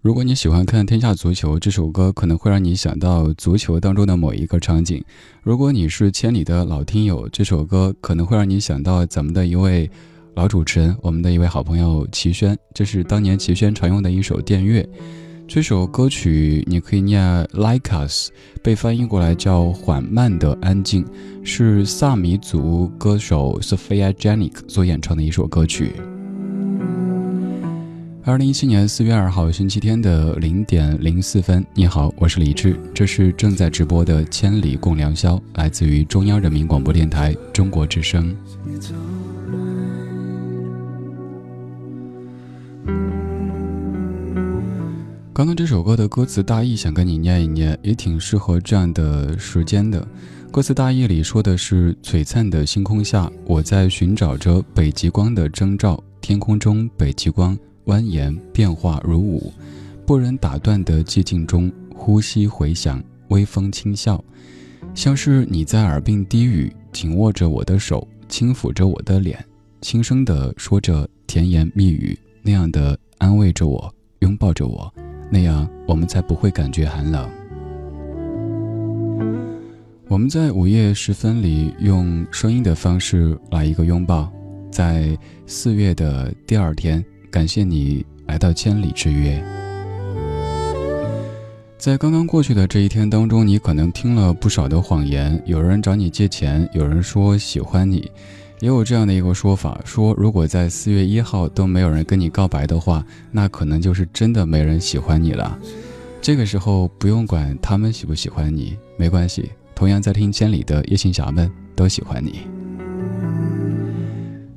如果你喜欢看《天下足球》，这首歌可能会让你想到足球当中的某一个场景。如果你是千里的老听友，这首歌可能会让你想到咱们的一位老主持人，我们的一位好朋友齐轩，这是当年齐轩常用的一首电乐。这首歌曲你可以念 Like Us， 被翻译过来叫缓慢的安静，是萨米族歌手 Sofia Jannok 所演唱的一首歌曲。2017年4月2号星期天的0点04分，你好，我是李志，这是正在直播的《千里共良宵》，来自于中央人民广播电台中国之声。刚刚这首歌的歌词大意想跟你念一念，也挺适合这样的时间的。歌词大意里说的是，璀璨的星空下，我在寻找着北极光的征兆，天空中北极光蜿蜒变化如舞，不忍打断的寂静中，呼吸回响，微风轻笑，像是你在耳鬓低语，紧握着我的手，轻抚着我的脸，轻声地说着甜言蜜语，那样的安慰着我，拥抱着我，那样我们才不会感觉寒冷。我们在午夜时分里用声音的方式来一个拥抱，在4月的第二天，感谢你来到千里之约。在刚刚过去的这一天当中，你可能听了不少的谎言，有人找你借钱，有人说喜欢你，也有这样的一个说法，说如果在4月1号都没有人跟你告白的话，那可能就是真的没人喜欢你了。这个时候不用管他们喜不喜欢你，没关系，同样在听千里的夜行侠们都喜欢你。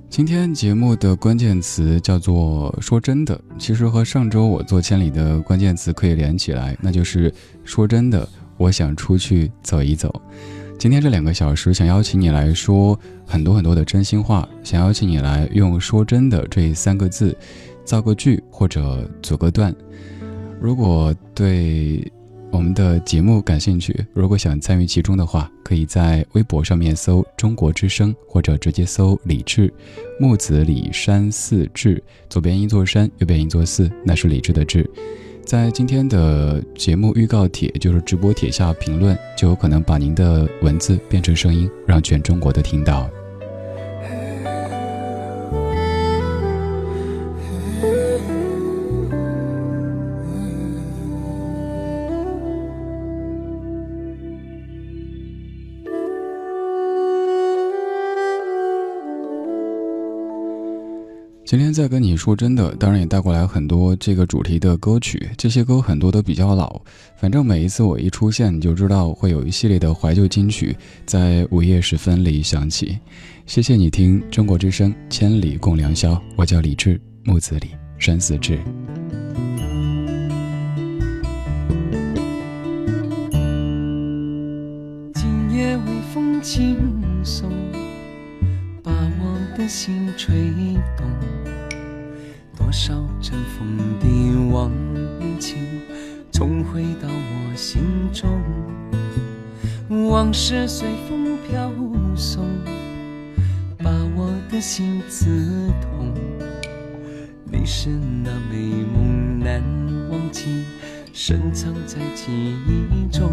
今天节目的关键词叫做说真的，其实和上周我做千里的关键词可以连起来，那就是说真的，我想出去走一走。今天这2个小时想邀请你来说很多很多的真心话，想邀请你来用说真的这3个字造个句或者组个段。如果对我们的节目感兴趣，如果想参与其中的话，可以在微博上面搜中国之声，或者直接搜李志，木子李山寺志，左边1座山，右边1座寺，那是李志的志。在今天的节目预告帖，就是直播帖下评论，就有可能把您的文字变成声音，让全中国都听到。今天在跟你说真的，当然也带过来很多这个主题的歌曲，这些歌很多都比较老，反正每一次我一出现，你就知道会有一系列的怀旧金曲在午夜时分里响起。谢谢你听中国之声，千里共良宵，我叫李志，木子李，山寺志。今夜微风轻松，把我的心吹动，多少尘封的忘情重回到我心中，往事随风飘送，把我的心刺痛。你是那美梦难忘记，深藏在记忆中，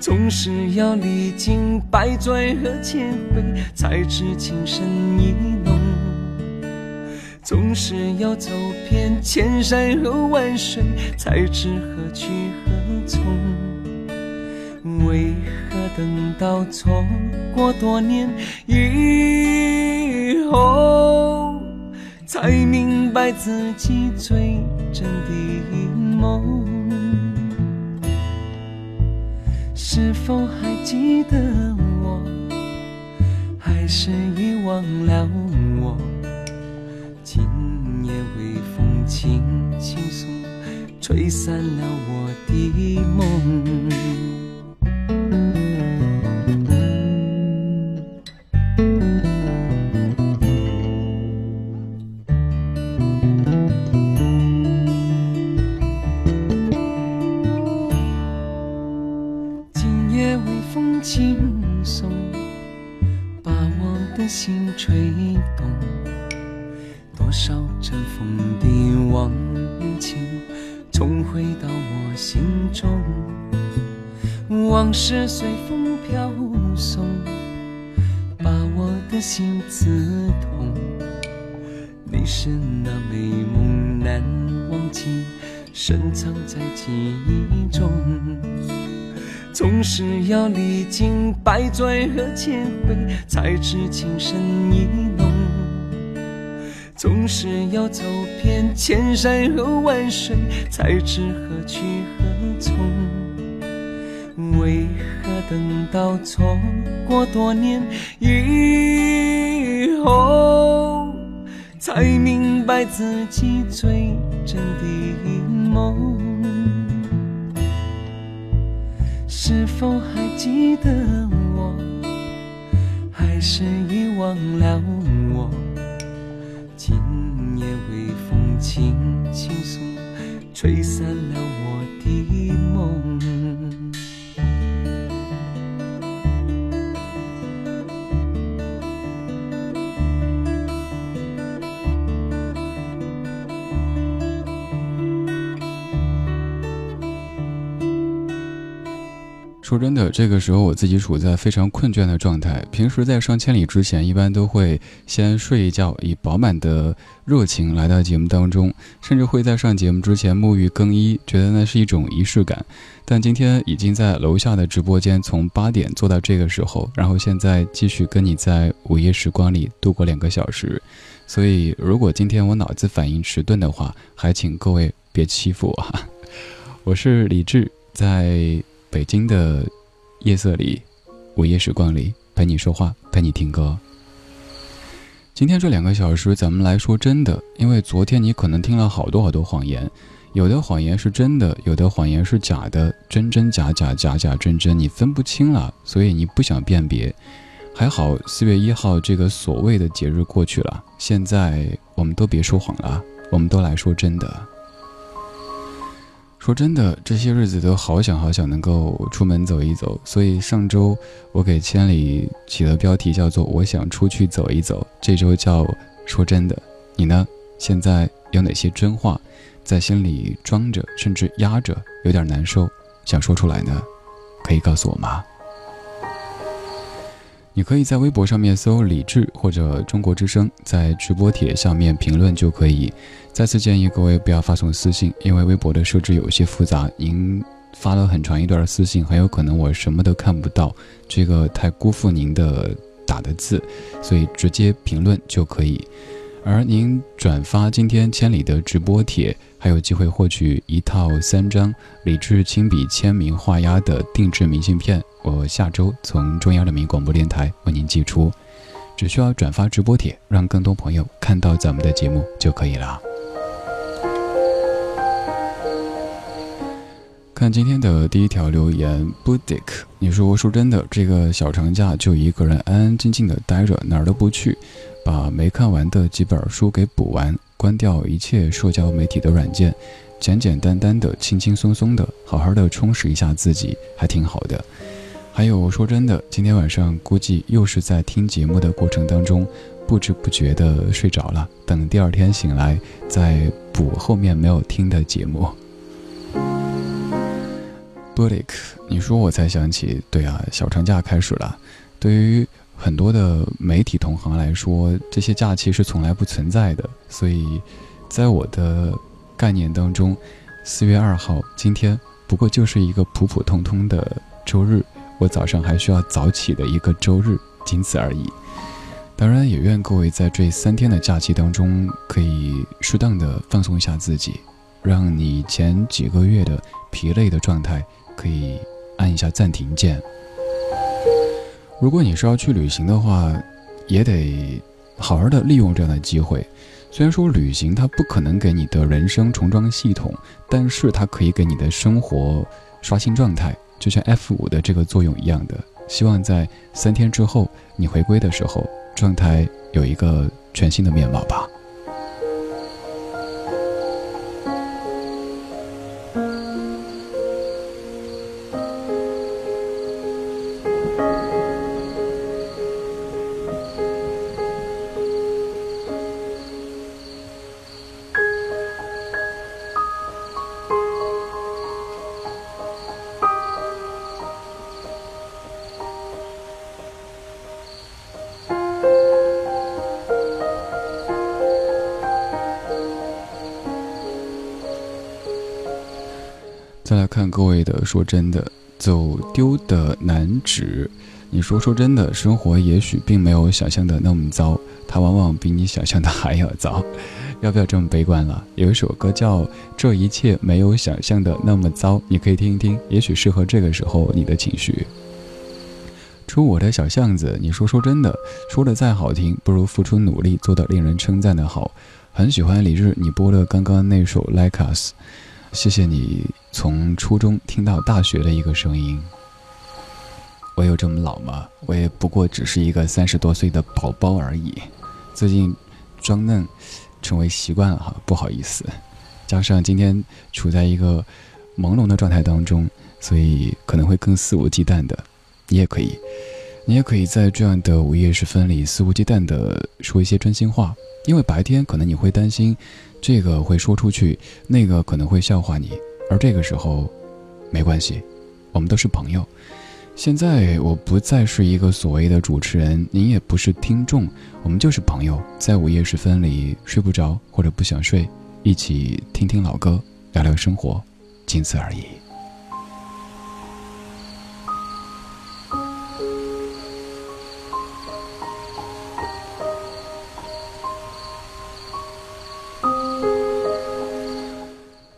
总是要历经百转和千回，才知情深意浓，总是要走遍千山和万水，才知何去何从。为何等到错过多年以后，才明白自己最真的梦？是否还记得我，还是遗忘了我？今夜微风轻轻送，吹散了我的梦。往事随风飘送，把我的心刺痛。你是那美梦难忘记，深藏在记忆中，总是要历经百转和千回，才知情深意浓，总是要走遍千山和万水，才知何去何从。为何等到错过多年以后，才明白自己最真的梦？是否还记得我，还是遗忘了我？今夜微风轻轻送，吹散了我的梦。说真的，这个时候我自己处在非常困倦的状态，平时在上千里之前一般都会先睡一觉，以饱满的热情来到节目当中，甚至会在上节目之前沐浴更衣，觉得那是一种仪式感。但今天已经在楼下的直播间从8点做到这个时候，然后现在继续跟你在午夜时光里度过2个小时，所以如果今天我脑子反应迟钝的话，还请各位别欺负我哈。我是李志，在北京的夜色里，午夜时光里陪你说话，陪你听歌。今天这2个小时咱们来说真的，因为昨天你可能听了好多好多谎言，有的谎言是真的，有的谎言是假的，真真假假，假假真真，你分不清了，所以你不想辨别。还好4月1号这个所谓的节日过去了，现在我们都别说谎了，我们都来说真的。说真的，这些日子都好想好想能够出门走一走，所以上周我给千里起的标题叫做我想出去走一走，这周叫说真的。你呢？现在有哪些真话在心里装着甚至压着，有点难受想说出来呢？可以告诉我吗？你可以在微博上面搜李志或者中国之声，在直播帖下面评论就可以。再次建议各位不要发送私信，因为微博的设置有些复杂，您发了很长一段私信，很有可能我什么都看不到，这个太辜负您的打的字，所以直接评论就可以。而您转发今天千里的直播帖，还有机会获取一套3张李志亲笔签名画押的定制明信片，我下周从中央人民广播电台为您寄出。只需要转发直播帖，让更多朋友看到咱们的节目就可以了。看今天的第一条留言 Budik， 你说说真的，这个小长假就一个人安安静静的待着，哪儿都不去，把没看完的几本书给补完，关掉一切社交媒体的软件，简简单单的，轻轻松松的，好好的充实一下自己，还挺好的。还有说真的，今天晚上估计又是在听节目的过程当中不知不觉的睡着了，等第2天醒来再补后面没有听的节目。波利克，你说我才想起，对啊，小长假开始了。对于很多的媒体同行来说，这些假期是从来不存在的，所以在我的概念当中，4月2号今天不过就是一个普普通通的周日，我早上还需要早起的一个周日，仅此而已。当然也愿各位在这3天的假期当中可以适当的放松一下自己，让你前几个月的疲累的状态可以按一下暂停键。如果你是要去旅行的话，也得好好的利用这样的机会。虽然说旅行它不可能给你的人生重装系统，但是它可以给你的生活刷新状态，就像 F5 的这个作用一样的。希望在3天之后你回归的时候，状态有一个全新的面貌吧。再来看各位的说真的，走丢的男纸，你说说真的，生活也许并没有想象的那么糟，它往往比你想象的还要糟，要不要这么悲观了？有一首歌叫这一切没有想象的那么糟，你可以听一听，也许适合这个时候你的情绪。出我的小巷子，你说说真的，说的再好听，不如付出努力做的令人称赞的好。很喜欢李志你播了刚刚那首 Like Us， 谢谢你从初中听到大学的一个声音。我有这么老吗？我也不过只是一个30多岁的宝宝而已。最近装嫩成为习惯了哈，不好意思。加上今天处在一个朦胧的状态当中，所以可能会更肆无忌惮的。你也可以在这样的午夜时分里肆无忌惮的说一些真心话，因为白天可能你会担心这个会说出去，那个可能会笑话你，而这个时候没关系，我们都是朋友，现在我不再是一个所谓的主持人，您也不是听众，我们就是朋友，在午夜时分里睡不着或者不想睡，一起听听老歌，聊聊生活，仅此而已。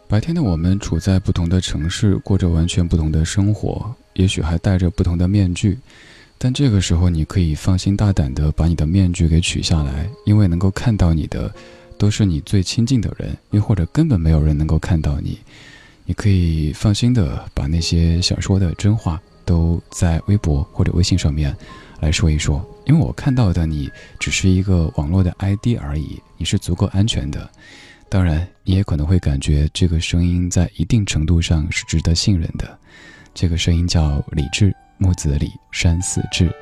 白天的我们处在不同的城市，过着完全不同的生活，也许还戴着不同的面具，但这个时候你可以放心大胆地把你的面具给取下来，因为能够看到你的都是你最亲近的人，又或者根本没有人能够看到你。你可以放心地把那些想说的真话都在微博或者微信上面来说一说，因为我看到的你只是一个网络的 ID 而已，你是足够安全的。当然你也可能会感觉这个声音在一定程度上是值得信任的。这个声音叫李志，木子李，山寺志，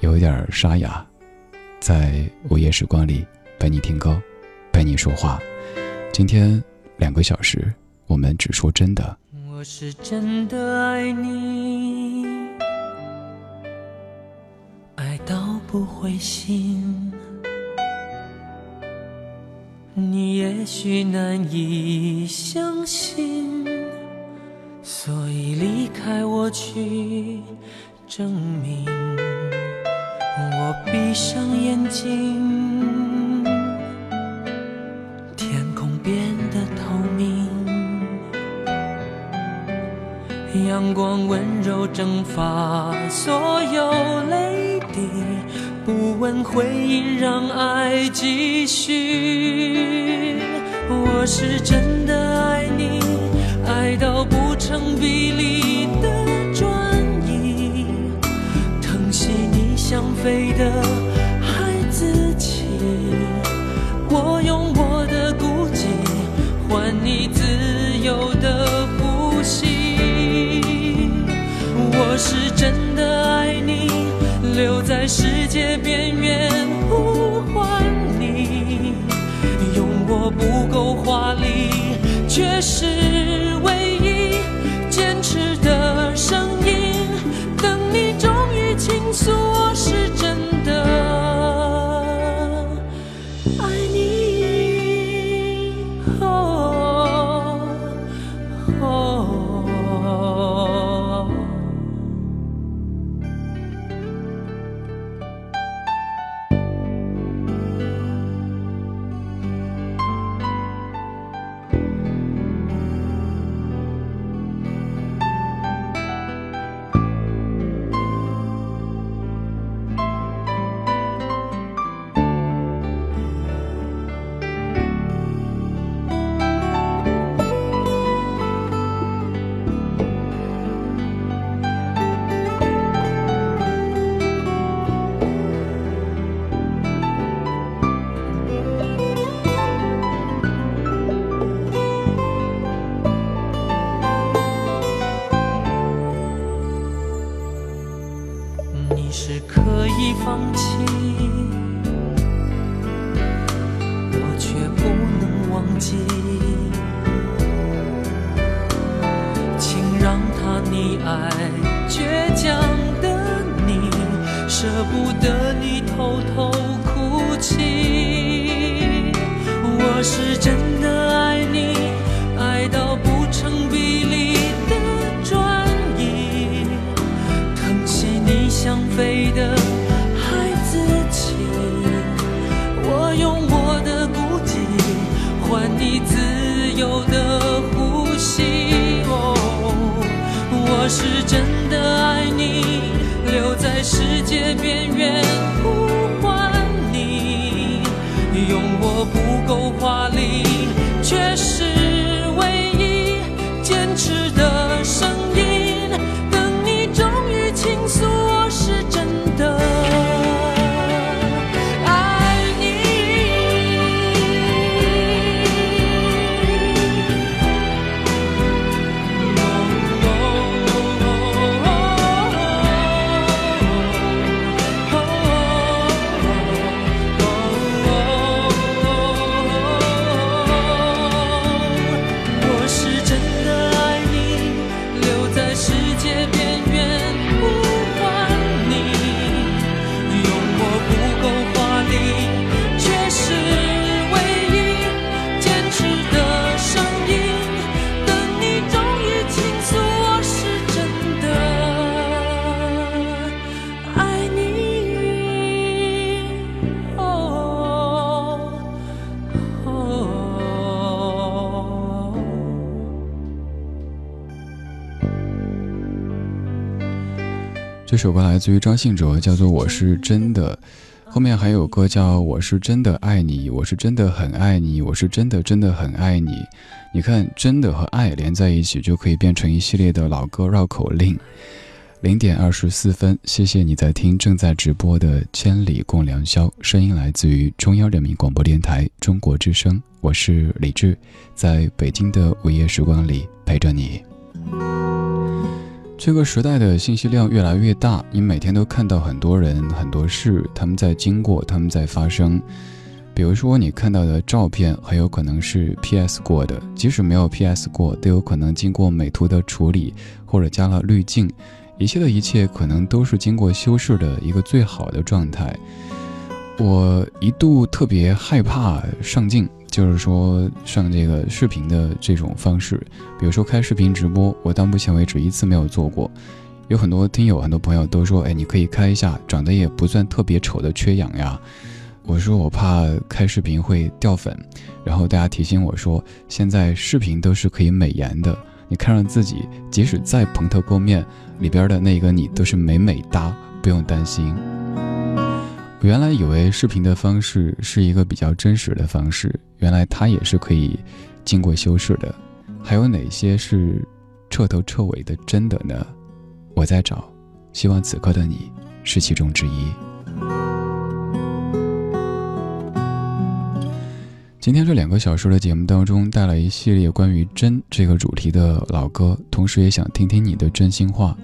有一点沙哑，在午夜时光里陪你听歌，陪你说话。今天2个小时我们只说真的。我是真的爱你，爱到不灰心，你也许难以相信，所以离开我去证明。我闭上眼睛，天空变得透明，阳光温柔蒸发所有泪滴，不问回音，让爱继续。我是真的爱你，爱到不成比例的专一，疼惜你像飞的孩子气，我用我的孤寂换你自由的呼吸。我是真的爱你，留在世界边缘呼唤你，用我不够华丽却是唯一坚持的声音，等你终于倾诉，我是真的爱你、哦哦。这首歌来自于张信哲，叫做《我是真的》，后面还有歌叫《我是真的爱你》，我是真的很爱你，我是真的真的很爱你。你看，真的和爱连在一起，就可以变成一系列的老歌绕口令。0点24分，谢谢你在听正在直播的《千里共良宵》，声音来自于中央人民广播电台中国之声，我是李志，在北京的午夜时光里陪着你。这个时代的信息量越来越大，你每天都看到很多人很多事，他们在经过，他们在发生。比如说你看到的照片很有可能是 PS 过的，即使没有 PS 过，都有可能经过美图的处理或者加了滤镜，一切的一切可能都是经过修饰的一个最好的状态。我一度特别害怕上镜，就是说上这个视频的这种方式，比如说开视频直播，我到目前为止一次没有做过。有很多听友很多朋友都说，哎，你可以开一下，长得也不算特别丑的缺氧呀。我说我怕开视频会掉粉，然后大家提醒我说，现在视频都是可以美颜的，你看上自己，即使再蓬头垢面，里边的那个你都是美美哒，不用担心。我原来以为视频的方式是一个比较真实的方式，原来它也是可以经过修饰的。还有哪些是彻头彻尾的真的呢？我在找，希望此刻的你是其中之一。今天这2个小时的节目当中，带来一系列关于真这个主题的老歌，同时也想听听你的真心话。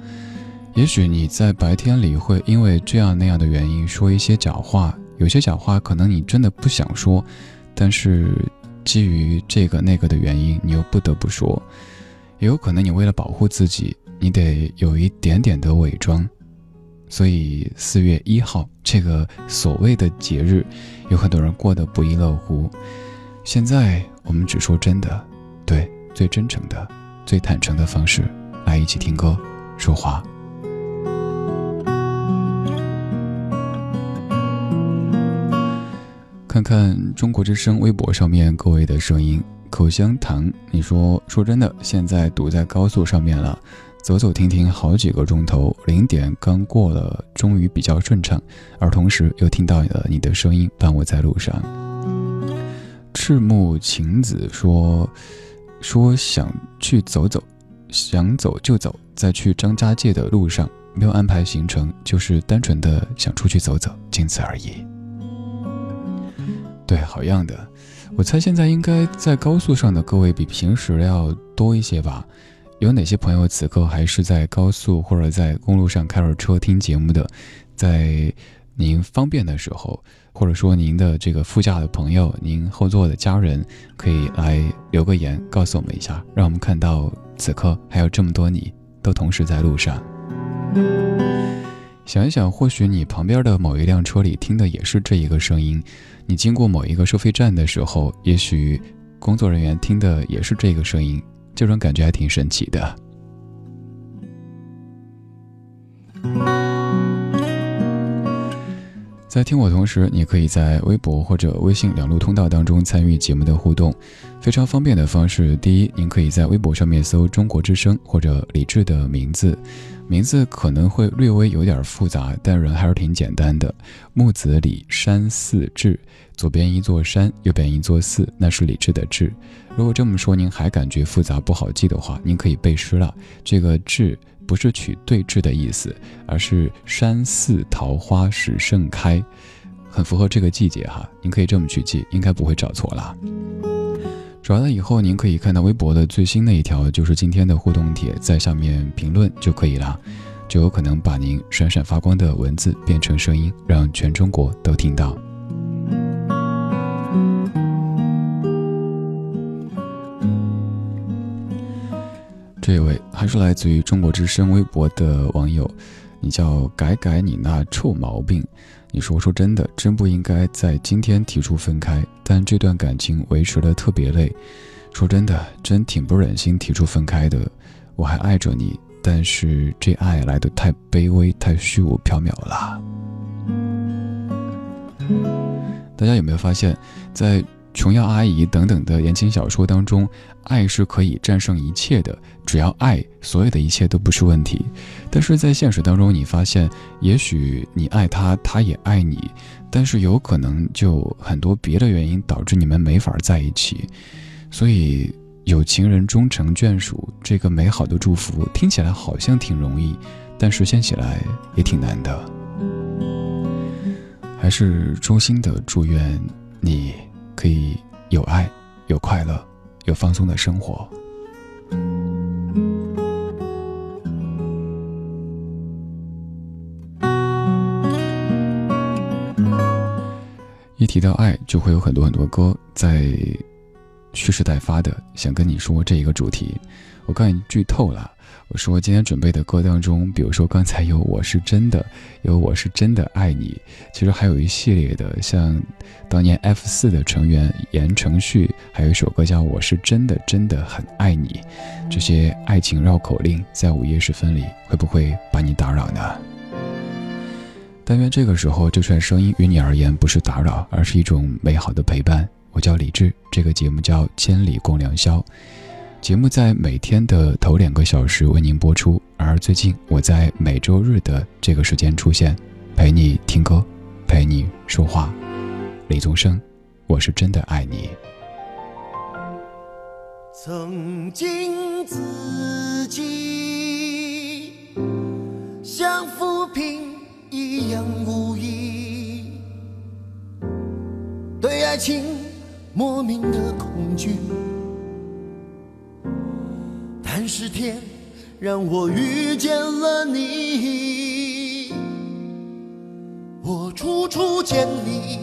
也许你在白天里会因为这样那样的原因说一些假话，有些假话可能你真的不想说，但是基于这个那个的原因你又不得不说。也有可能你为了保护自己，你得有一点点的伪装。所以4月1号这个所谓的节日，有很多人过得不亦乐乎。现在我们只说真的，对，最真诚的最坦诚的方式，来一起听歌说话。看看中国之声微博上面各位的声音。口香糖，你说真的，现在堵在高速上面了，走走停停好几个钟头，0点刚过了，终于比较顺畅，而同时又听到了你的声音伴我在路上。赤木晴子说想去走走，想走就走，在去张家界的路上，没有安排行程，就是单纯的想出去走走，仅此而已。对，好样的。我猜现在应该在高速上的各位比平时要多一些吧。有哪些朋友此刻还是在高速或者在公路上开着车听节目的？在您方便的时候，或者说您的这个副驾的朋友，您后座的家人，可以来留个言告诉我们一下，让我们看到此刻还有这么多你都同时在路上。想一想，或许你旁边的某一辆车里听的也是这一个声音，你经过某一个收费站的时候，也许工作人员听的也是这个声音，这种感觉还挺神奇的。在听我同时，你可以在微博或者微信两路通道当中参与节目的互动，非常方便的方式。第一，您可以在微博上面搜中国之声或者李志的名字可能会略微有点复杂，但人还是挺简单的。木子李山寺志，左边一座山，右边一座寺，那是李志的志。如果这么说您还感觉复杂不好记的话，您可以背诗了。这个志不是取对峙的意思，而是山寺桃花始盛开，很符合这个季节哈，您可以这么去记，应该不会找错啦。转了以后，您可以看到微博的最新那一条，就是今天的互动帖，在下面评论就可以啦，就有可能把您闪闪发光的文字变成声音，让全中国都听到。这位还是来自于中国之声微博的网友，你叫改改你那臭毛病，你说真的，真不应该在今天提出分开，但这段感情维持得特别累，说真的，真挺不忍心提出分开的。我还爱着你，但是这爱来得太卑微，太虚无缥缈了。大家有没有发现，在琼瑶阿姨等等的言情小说当中，爱是可以战胜一切的，只要爱，所有的一切都不是问题。但是在现实当中，你发现也许你爱他，他也爱你，但是有可能就很多别的原因导致你们没法在一起。所以有情人终成眷属，这个美好的祝福听起来好像挺容易，但实现起来也挺难的。还是衷心的祝愿你可以有爱，有快乐，有放松的生活。一提到爱，就会有很多很多歌在蓄势待发的想跟你说这一个主题。我告诉你剧透了，我说今天准备的歌当中，比如说刚才有我是真的，有我是真的爱你，其实还有一系列的，像当年 F4 的成员言承旭，还有一首歌叫我是真的真的很爱你。这些爱情绕口令在午夜时分里会不会把你打扰呢？但愿这个时候这串声音与你而言不是打扰，而是一种美好的陪伴。我叫李志，这个节目叫千里共良宵，节目在每天的头2个小时为您播出，而最近我在每周日的这个时间出现，陪你听歌，陪你说话。李宗盛，我是真的爱你。曾经自己像浮萍一样无依，对爱情莫名的恐惧，但是天让我遇见了你。我处处见你，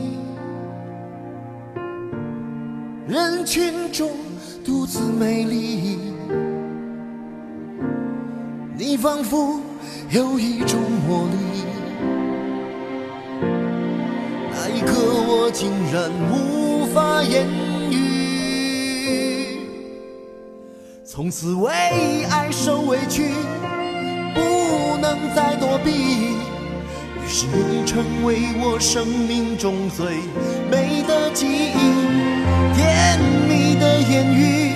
人群中独自美丽，你仿佛有一种魔力，那一刻我竟然无法言语，从此为爱受委屈，不能再躲避。于是你成为我生命中最美的记忆，甜蜜的言语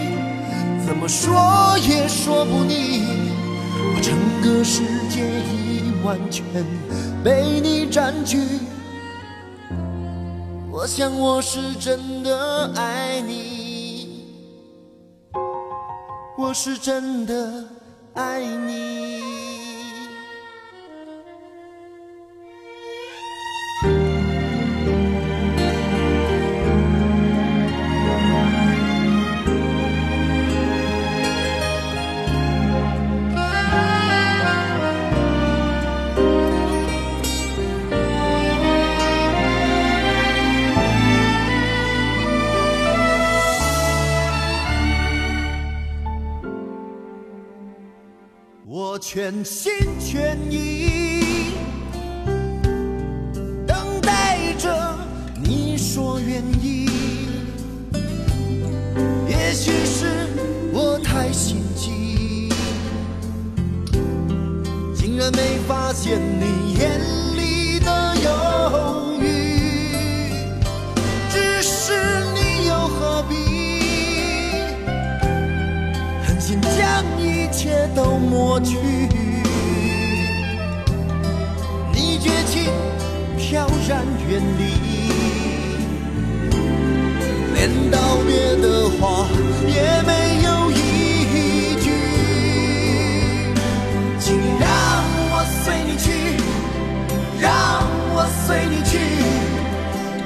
怎么说也说不腻，我整个世界已完全被你占据。我想我是真的爱你，我是真的爱你。我全心全意等待着你说愿意，也许是我太心急，竟然没发现你眼里的犹豫，只是你又何必狠心将一切都抹去，你绝情飘然远离，连道别的话也没有一句，请你让我随你去，让我随你去，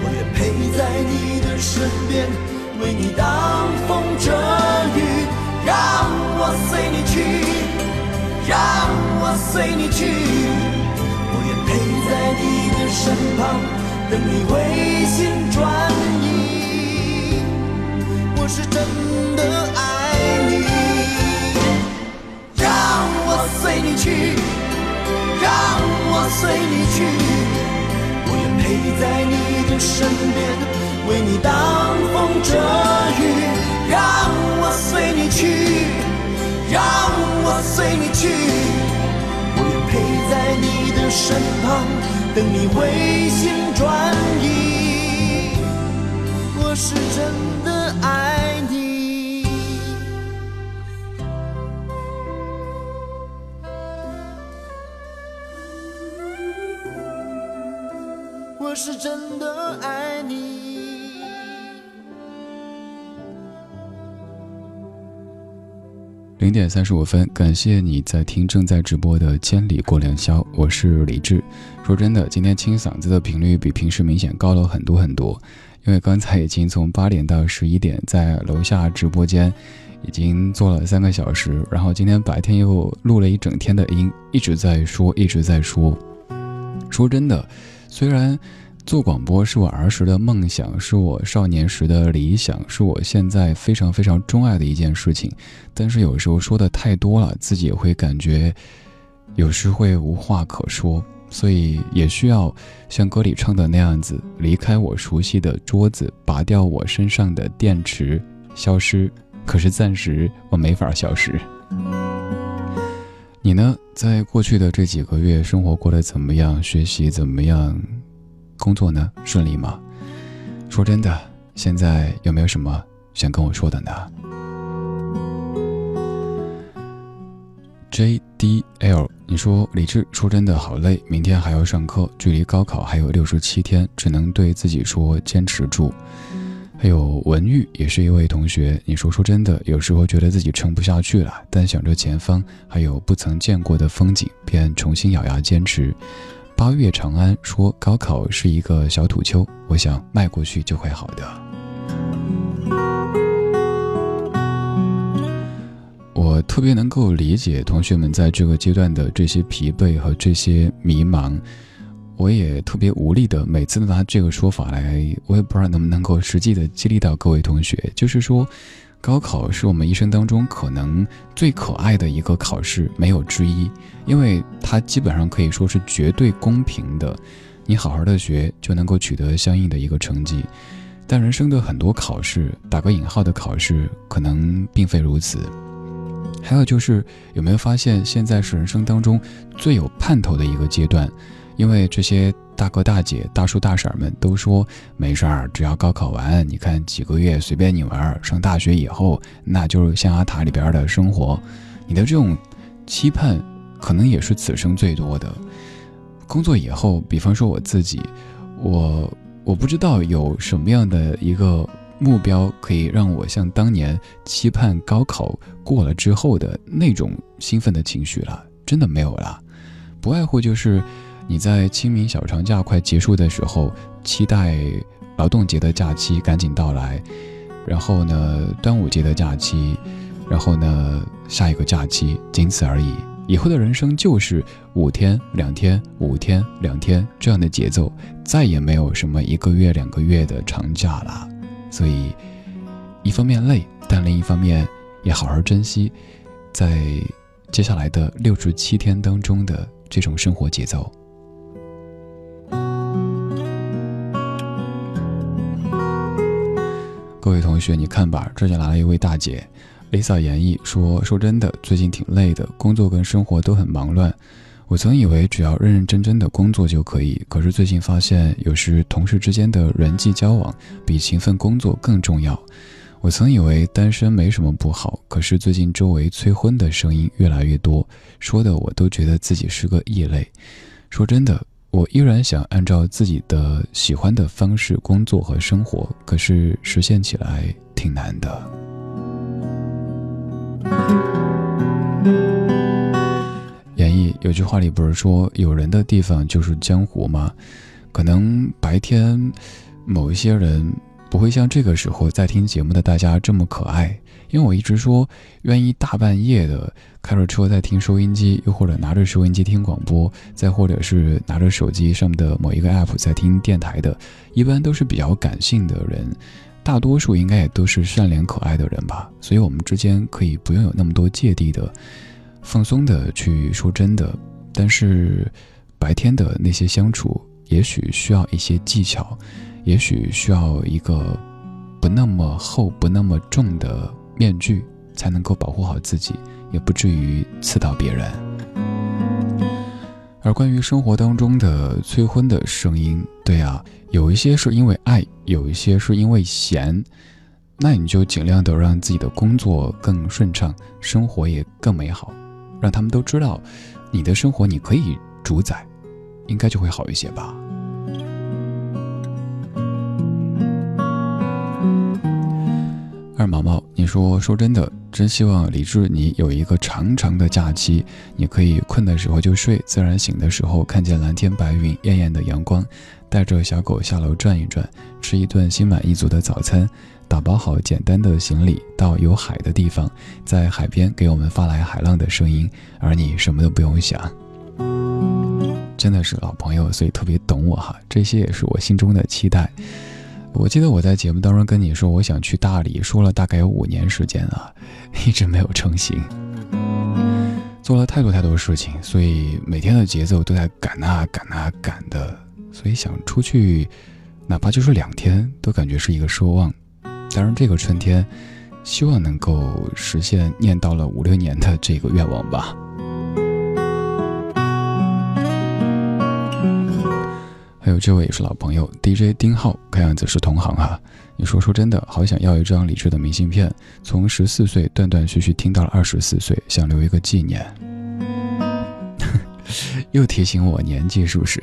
我愿陪在你的身边，为你挡风遮雨，让我随你去，让我随你去，我也陪在你的身旁，等你回心转意，我是真的爱你。让我随你去，让我随你去，我也陪在你的身边，为你挡风遮雨，让我随你去，让我随你去，我愿陪在你的身旁，等你回心转意，我我是真的爱你。我是真的爱你。0:35，感谢你在听正在直播的千里过良宵，我是李志。说真的，今天清嗓子的频率比平时明显高了很多很多，因为刚才已经从8点到11点在楼下直播间已经做了3个小时，然后今天白天又录了一整天的音，一直在说。说真的，虽然做广播是我儿时的梦想，是我少年时的理想，是我现在非常非常钟爱的一件事情，但是有时候说的太多了，自己也会感觉有时会无话可说，所以也需要像歌里唱的那样子，离开我熟悉的桌子，拔掉我身上的电池，消失。可是暂时我没法消失。你呢？在过去的这几个月生活过得怎么样？学习怎么样？工作呢？顺利吗？说真的，现在有没有什么想跟我说的呢？ JDL， 你说李志，说真的好累，明天还要上课，距离高考还有67天，只能对自己说坚持住。还有文玉也是一位同学，你说说真的，有时候觉得自己撑不下去了，但想着前方还有不曾见过的风景，便重新咬牙坚持。8月长安说高考是一个小土丘，我想迈过去就会好的。我特别能够理解同学们在这个阶段的这些疲惫和这些迷茫，我也特别无力的每次拿这个说法来，我也不知道能不能够实际的激励到各位同学，就是说高考是我们一生当中可能最可爱的一个考试，没有之一，因为它基本上可以说是绝对公平的，你好好的学就能够取得相应的一个成绩，但人生的很多考试，打个引号的考试，可能并非如此。还有就是有没有发现现在是人生当中最有盼头的一个阶段，因为这些大哥大姐大叔大婶们都说没事儿，只要高考完，你看几个月随便你玩，上大学以后那就是象牙塔里边的生活，你的这种期盼可能也是此生最多的。工作以后，比方说我自己，我不知道有什么样的一个目标可以让我像当年期盼高考过了之后的那种兴奋的情绪了，真的没有了。不外乎就是你在清明小长假快结束的时候，期待劳动节的假期赶紧到来，然后呢端午节的假期，然后呢下一个假期，仅此而已。以后的人生就是5天2天5天2天这样的节奏，再也没有什么1个月2个月的长假了。所以一方面累，但另一方面也好好珍惜在接下来的67天当中的这种生活节奏。各位同学，你看吧，这就来了一位大姐 Lisa 演绎说，说真的最近挺累的，工作跟生活都很忙乱，我曾以为只要认认真真的工作就可以，可是最近发现有时同事之间的人际交往比勤奋工作更重要。我曾以为单身没什么不好，可是最近周围催婚的声音越来越多，说的我都觉得自己是个异类。说真的，我依然想按照自己的喜欢的方式工作和生活，可是实现起来挺难的。演绎有句话里不是说有人的地方就是江湖吗？可能白天某一些人不会像这个时候在听节目的大家这么可爱，因为我一直说愿意大半夜的开着车在听收音机，又或者拿着收音机听广播，再或者是拿着手机上面的某一个 app 在听电台的，一般都是比较感性的人，大多数应该也都是善良可爱的人吧，所以我们之间可以不用有那么多芥蒂的，放松的去说真的。但是白天的那些相处也许需要一些技巧，也许需要一个不那么厚不那么重的面具，才能够保护好自己，也不至于刺到别人。而关于生活当中的催婚的声音，对啊，有一些是因为爱，有一些是因为闲，那你就尽量的让自己的工作更顺畅，生活也更美好，让他们都知道你的生活你可以主宰，应该就会好一些吧。二毛毛，你说真的，真希望李志你有一个长长的假期，你可以困的时候就睡，自然醒的时候看见蓝天白云、艳艳的阳光，带着小狗下楼转一转，吃一顿心满意足的早餐，打包好简单的行李，到有海的地方，在海边给我们发来海浪的声音，而你什么都不用想。真的是老朋友，所以特别懂我哈，这些也是我心中的期待。我记得我在节目当中跟你说我想去大理，说了大概有5年时间啊，一直没有成型，做了太多事情，所以每天的节奏都在赶的，所以想出去哪怕就是2天都感觉是一个奢望。当然这个春天希望能够实现念到了5-6年的这个愿望吧。还有这位也是老朋友 DJ 丁浩，看样子是同行哈。你说真的，好想要一张李志的明信片，从14岁断断续续听到了24岁，想留一个纪念。又提醒我年纪是不是？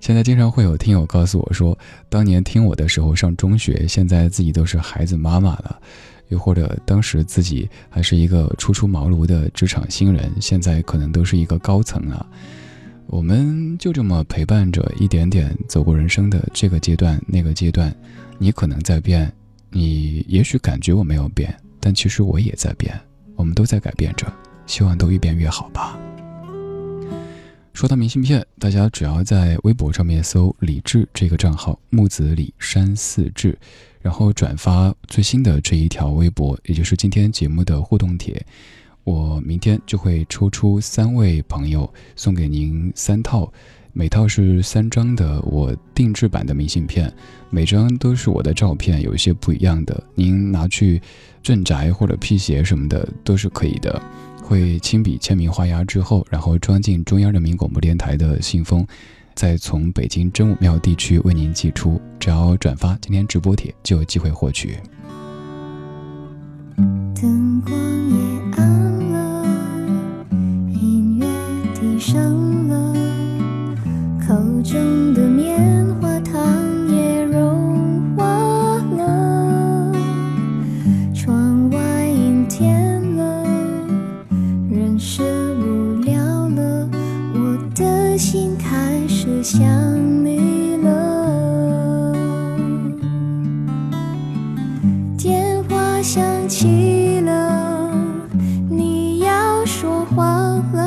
现在经常会有听友告诉我说，当年听我的时候上中学，现在自己都是孩子妈妈了，又或者当时自己还是一个初茅庐的职场新人，现在可能都是一个高层啊。我们就这么陪伴着一点点走过人生的这个阶段那个阶段，你可能在变，你也许感觉我没有变，但其实我也在变，我们都在改变着，希望都越变越好吧。说到明信片，大家只要在微博上面搜李志这个账号，木子李山四志，然后转发最新的这一条微博，也就是今天节目的互动帖，我明天就会抽出3位朋友送给您3套，每套是3张的我定制版的明信片，每张都是我的照片，有一些不一样的，您拿去镇宅或者辟邪什么的都是可以的，会亲笔签名画押之后，然后装进中央人民广播电台的信封，再从北京真武庙地区为您寄出。只要转发今天直播帖就有机会获取。灯光也暗上了，口中的棉花糖也融化了，窗外阴天了，人是无聊了，我的心开始想你了。电话响起了，你要说话了，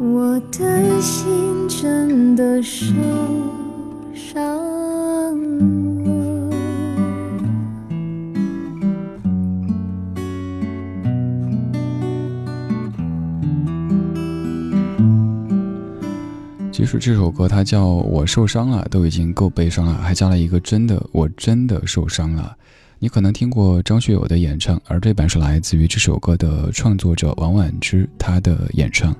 我的心真的受伤了，即使这首歌它叫我受伤了都已经够悲伤了，还加了一个真的，我真的受伤了。你可能听过张学友的演唱，而这版是来自于这首歌的创作者王菀之他的演唱。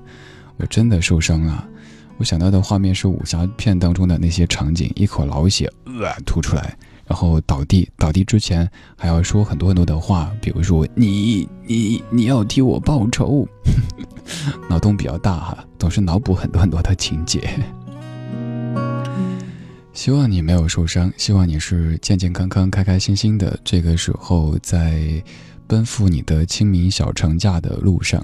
我真的受伤了，我想到的画面是武侠片当中的那些场景，一口老血吐出来，然后倒地之前还要说很多很多的话，比如说你要替我报仇脑洞比较大哈，总是脑补很多很多的情节。希望你没有受伤，希望你是健健康康开开心心的，这个时候在奔赴你的清明小长假的路上，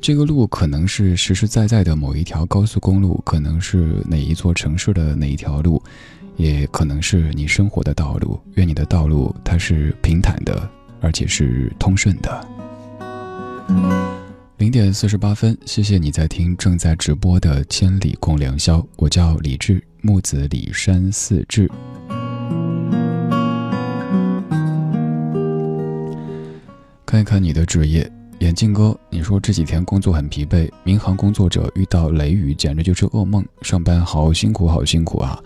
这个路可能是实实在在的某一条高速公路，可能是哪一座城市的哪一条路，也可能是你生活的道路。愿你的道路它是平坦的，而且是通顺的。0点48分，谢谢你在听正在直播的千里共良宵，我叫李志，木子李山四志。看一看你的职业，眼镜哥，你说这几天工作很疲惫，民航工作者遇到雷雨简直就是噩梦，上班好辛苦好辛苦啊。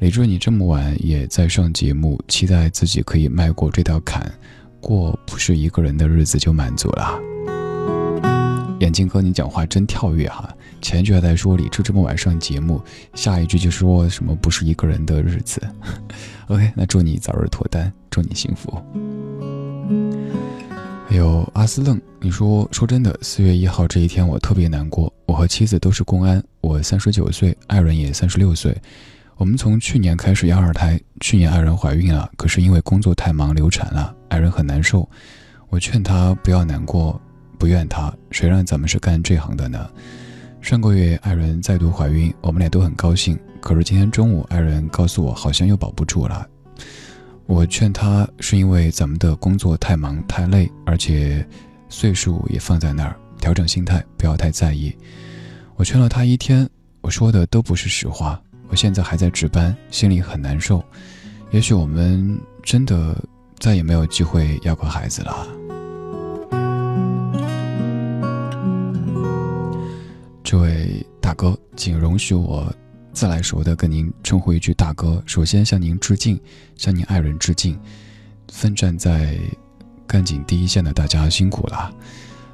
李志，你这么晚也在上节目，期待自己可以迈过这道坎，过不是一个人的日子就满足了。眼镜哥，你讲话真跳跃哈！前一句还在说李志这么晚上节目，下一句就说什么不是一个人的日子。OK， 那祝你早日脱单，祝你幸福。还有阿斯愣，你说真的，4月1号这一天我特别难过。我和妻子都是公安，我39岁，爱人也36岁。我们从去年开始要二胎，去年爱人怀孕了，可是因为工作太忙流产了，爱人很难受。我劝她不要难过。不怨他，谁让咱们是干这行的呢？上个月爱人再度怀孕，我们俩都很高兴，可是今天中午爱人告诉我好像又保不住了。我劝他是因为咱们的工作太忙太累，而且岁数也放在那儿，调整心态，不要太在意。我劝了他一天，我说的都不是实话，我现在还在值班，心里很难受，也许我们真的再也没有机会要个孩子了。这位大哥，请容许我自来熟的跟您称呼一句大哥。首先向您致敬，向您爱人致敬，奋战在干警第一线的大家辛苦了。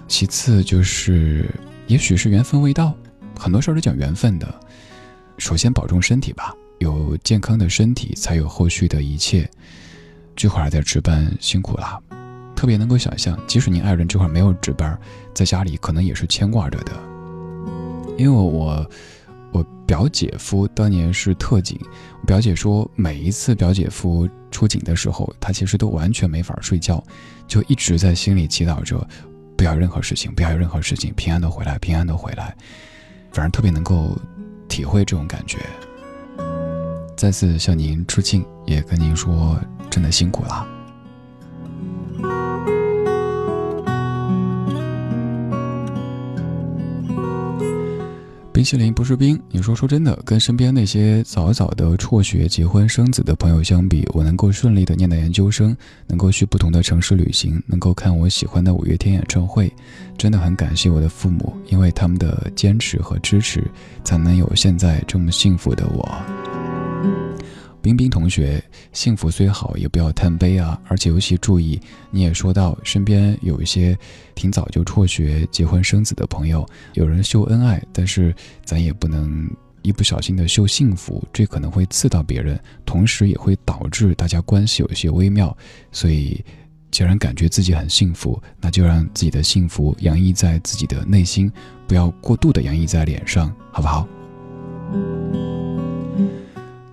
其次就是，也许是缘分未到，很多事儿都讲缘分的。首先保重身体吧，有健康的身体才有后续的一切。这会儿还在值班，辛苦了。特别能够想象，即使您爱人这会儿没有值班，在家里可能也是牵挂着的。因为我表姐夫当年是特警，我表姐说每一次表姐夫出警的时候，他其实都完全没法睡觉，就一直在心里祈祷着不要有任何事情，不要有任何事情，平安的回来，平安的回来。反正特别能够体会这种感觉。再次向您致敬，也跟您说真的辛苦了。冰淇淋不是冰，你说真的，跟身边那些早早的辍学结婚生子的朋友相比，我能够顺利的念到研究生，能够去不同的城市旅行，能够看我喜欢的五月天演唱会，真的很感谢我的父母，因为他们的坚持和支持，才能有现在这么幸福的我。冰冰同学，幸福虽好也不要贪杯啊，而且尤其注意，你也说到身边有一些挺早就辍学结婚生子的朋友，有人秀恩爱，但是咱也不能一不小心的秀幸福，这可能会刺到别人，同时也会导致大家关系有些微妙，所以既然感觉自己很幸福，那就让自己的幸福洋溢在自己的内心，不要过度的洋溢在脸上，好不好？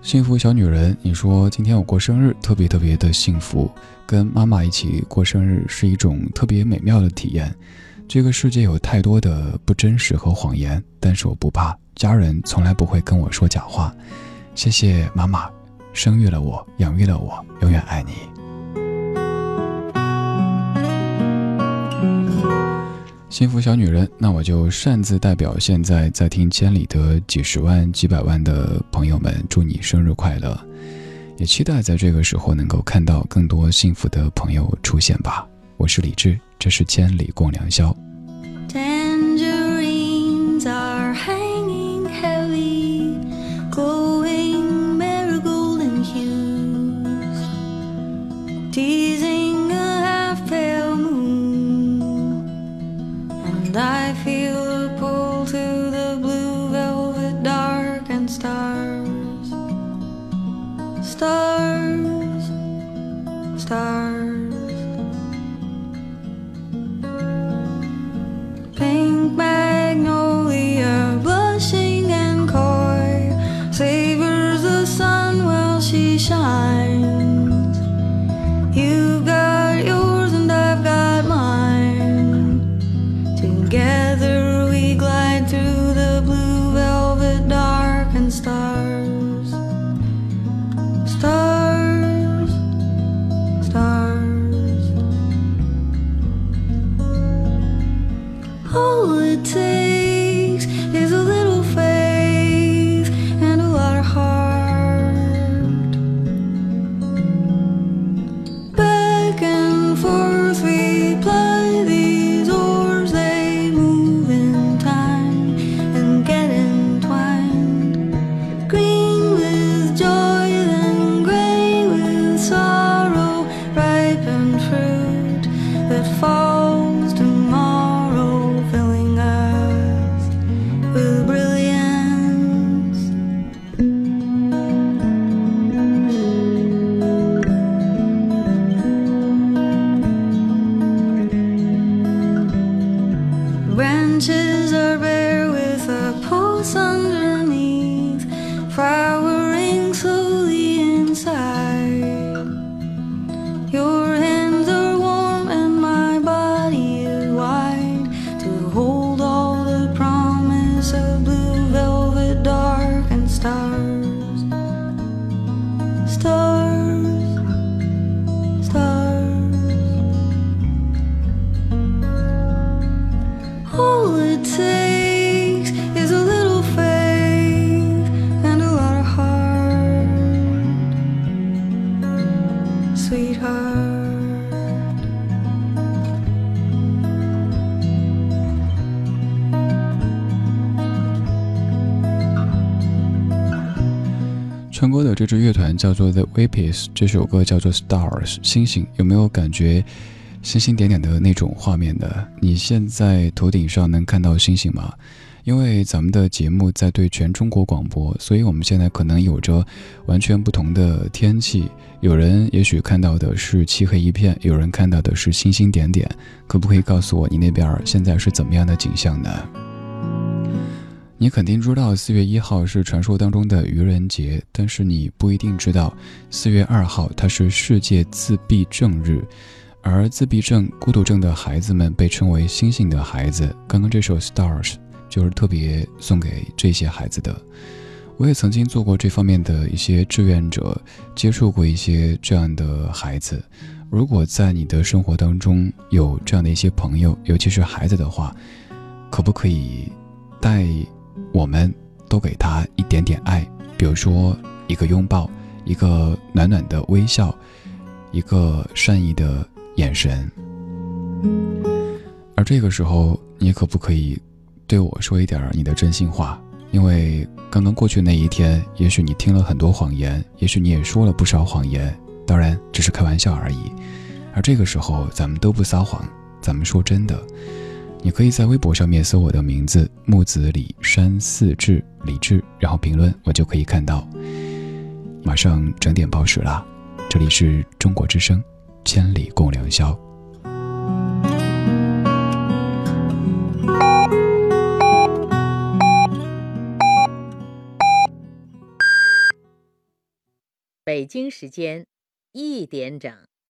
幸福小女人，你说今天我过生日特别特别的幸福，跟妈妈一起过生日是一种特别美妙的体验。这个世界有太多的不真实和谎言，但是我不怕，家人从来不会跟我说假话。谢谢妈妈，生育了我，养育了我，永远爱你。幸福小女人，那我就擅自代表现在听千里的几十万几百万的朋友们，祝你生日快乐，也期待在这个时候能够看到更多幸福的朋友出现吧。我是李志，这是千里共良宵。唱歌的这支乐团叫做 The Whippies， 这首歌叫做 Stars 星星，有没有感觉星星点点的那种画面的？你现在头顶上能看到星星吗？因为咱们的节目在对全中国广播，所以我们现在可能有着完全不同的天气，有人也许看到的是漆黑一片，有人看到的是星星点点。可不可以告诉我你那边现在是怎么样的景象呢？你肯定知道4月1号是传说当中的愚人节，但是你不一定知道4月2号它是世界自闭症日，而自闭症、孤独症的孩子们被称为星星的孩子。刚刚这首 Stars 就是特别送给这些孩子的。我也曾经做过这方面的一些志愿者，接触过一些这样的孩子。如果在你的生活当中有这样的一些朋友，尤其是孩子的话，可不可以带我们都给他一点点爱，比如说一个拥抱，一个暖暖的微笑，一个善意的眼神。而这个时候你可不可以对我说一点你的真心话？因为刚刚过去那一天，也许你听了很多谎言，也许你也说了不少谎言，当然只是开玩笑而已。而这个时候咱们都不撒谎，咱们说真的。你可以在微博上面搜我的名字木子李山四志李志，然后评论，我就可以看到。马上整点报时啦，这里是中国之声千里共良宵。北京时间1点整。